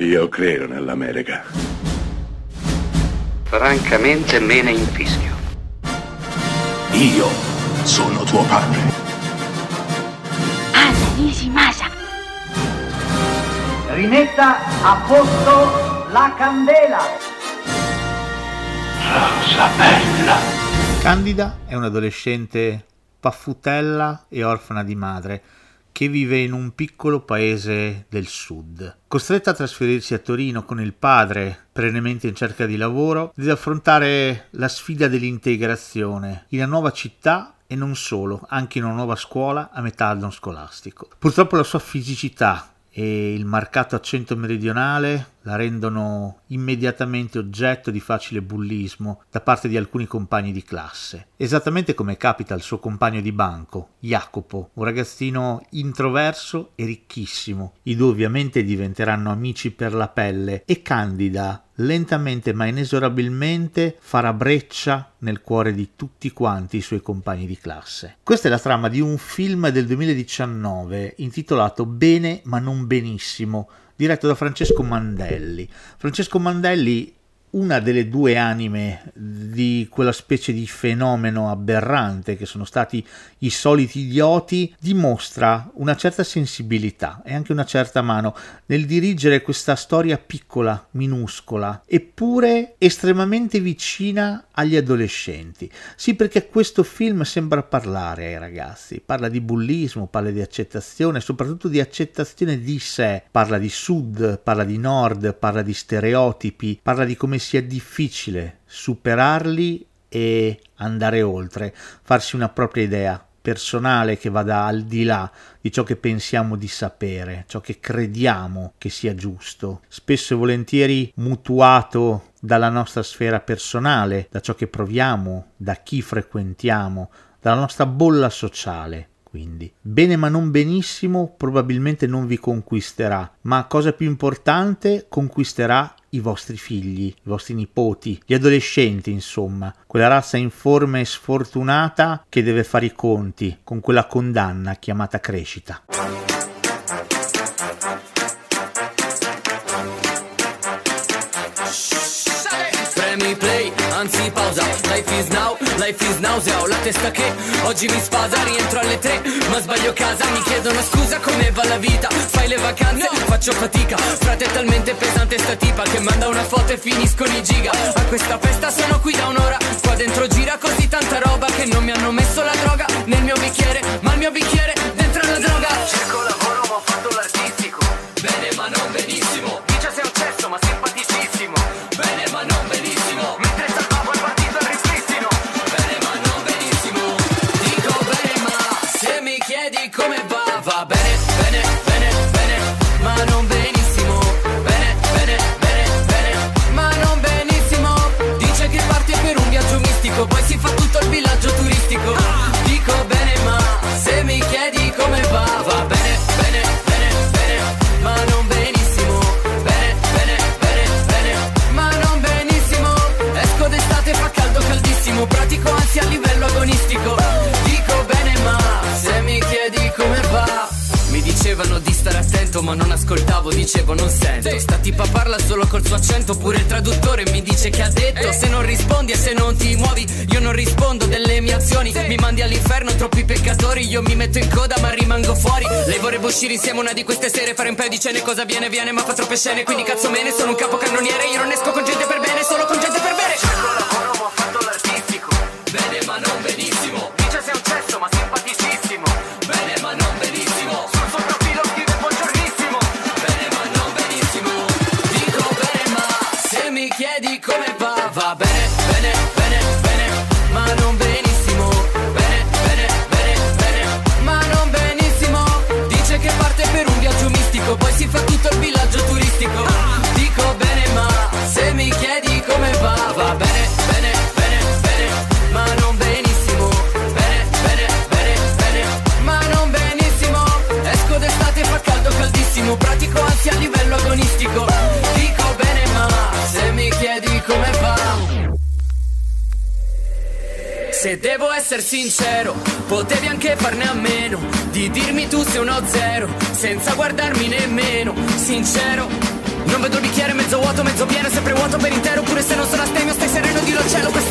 Io credo nell'America. Francamente me ne infischio. Io sono tuo padre. Anna Nishimasa. Rimetta a posto la candela. Rosa bella. Candida è un'adolescente paffutella e orfana di madre che vive in un piccolo paese del sud. Costretta a trasferirsi a Torino con il padre, perennemente in cerca di lavoro, deve affrontare la sfida dell'integrazione in una nuova città e non solo, anche in una nuova scuola a metà anno scolastico. Purtroppo la sua fisicità e il marcato accento meridionale la rendono immediatamente oggetto di facile bullismo da parte di alcuni compagni di classe, esattamente come capita al suo compagno di banco, Jacopo, un ragazzino introverso e ricchissimo. I due ovviamente diventeranno amici per la pelle e Candida lentamente ma inesorabilmente farà breccia nel cuore di tutti quanti i suoi compagni di classe. Questa è la trama di un film del 2019 intitolato Bene ma non benissimo, diretto da Francesco Mandelli. Francesco Mandelli, una delle due anime di quella specie di fenomeno aberrante che sono stati i soliti idioti, dimostra una certa sensibilità e anche una certa mano nel dirigere questa storia piccola, minuscola, eppure estremamente vicina agli adolescenti. Sì, perché questo film sembra parlare ai ragazzi, parla di bullismo, parla di accettazione, soprattutto di accettazione di sé, parla di sud, parla di nord, parla di stereotipi, parla di come sia difficile superarli e andare oltre, farsi una propria idea personale che vada al di là di ciò che pensiamo di sapere, ciò che crediamo che sia giusto, spesso e volentieri mutuato dalla nostra sfera personale, da ciò che proviamo, da chi frequentiamo, dalla nostra bolla sociale. Quindi, Bene ma non benissimo probabilmente non vi conquisterà, ma cosa più importante, conquisterà i vostri figli, i vostri nipoti, gli adolescenti, insomma, quella razza informe e sfortunata che deve fare i conti con quella condanna chiamata crescita. Premi play, anzi pausa, life is now, se ho la testa che oggi mi sfasa, rientro alle 3, ma sbaglio casa, mi chiedono scusa come va la vita, fai le vacanze, faccio fatica, frate è talmente pesante sta tipa che manda una foto e finiscono i giga, a questa festa sono qui da un'ora, qua dentro gira così tanta roba che non mi hanno messo la droga nel mio bicchiere, ma il mio bicchiere dentro la droga, cerco lavoro ma ho fatto l'artistico, bene ma non benissimo, dice sei un cesso ma simpaticissimo, bene ma non benissimo, mentre salvavo il partito al ripristino, bene ma non benissimo, dico bene ma se mi chiedi come va, va bene, bene, bene, bene, ma non benissimo, bene, bene, bene, bene, ma non benissimo, dice che parte per un viaggio mistico, poi si fa tutto il villaggio turistico, dico bene ma se mi chiedi come va, va bene, bene, bene, bene, ma non benissimo, bene, bene, bene, bene, ma non benissimo, esco d'estate fa caldo caldissimo, pratico anzi a livello agonistico, dico bene ma se mi chiedi come va, mi dicevano di stare attento ma non ascoltavo, dicevo non sento, sta tipa parla solo col suo accento, pure il traduttore mi dice che ha detto, se non rispondi e se non ti muovi io non rispondo delle mie azioni, mi mandi all'inferno troppi peccatori, io mi metto in coda ma rimango fuori, lei vorrebbe uscire insieme una di queste sere, fare un paio di cene, cosa viene viene ma fa troppe scene, quindi cazzo me ne sono un capocannoniere, io non esco con gente per bene, solo con gente per bere, cerco lavoro ma ho fatto l'artistico, bene ma non benissimo, dice sei un cesso ma simpaticissimo, bene ma non benissimo, mi chiedi come va, va bene, bene, bene, bene, ma non benissimo, bene, bene, bene, bene, ma non benissimo, dice che parte per un viaggio mistico, poi si fa tutto il villaggio turistico, dico bene ma se mi chiedi come va, va bene, bene, bene, bene, ma non benissimo, bene, bene, bene, bene, ma non benissimo, esco d'estate fa caldo caldissimo, pratico anzi a livello agonistico, dico bene ma se mi chiedi come va, se devo essere sincero, potevi anche farne a meno di dirmi tu sei uno zero, senza guardarmi nemmeno, sincero, non vedo Mezzo vuoto, mezzo pieno, sempre vuoto per intero. Pure se non sono astemio, stai sereno di l'ocello.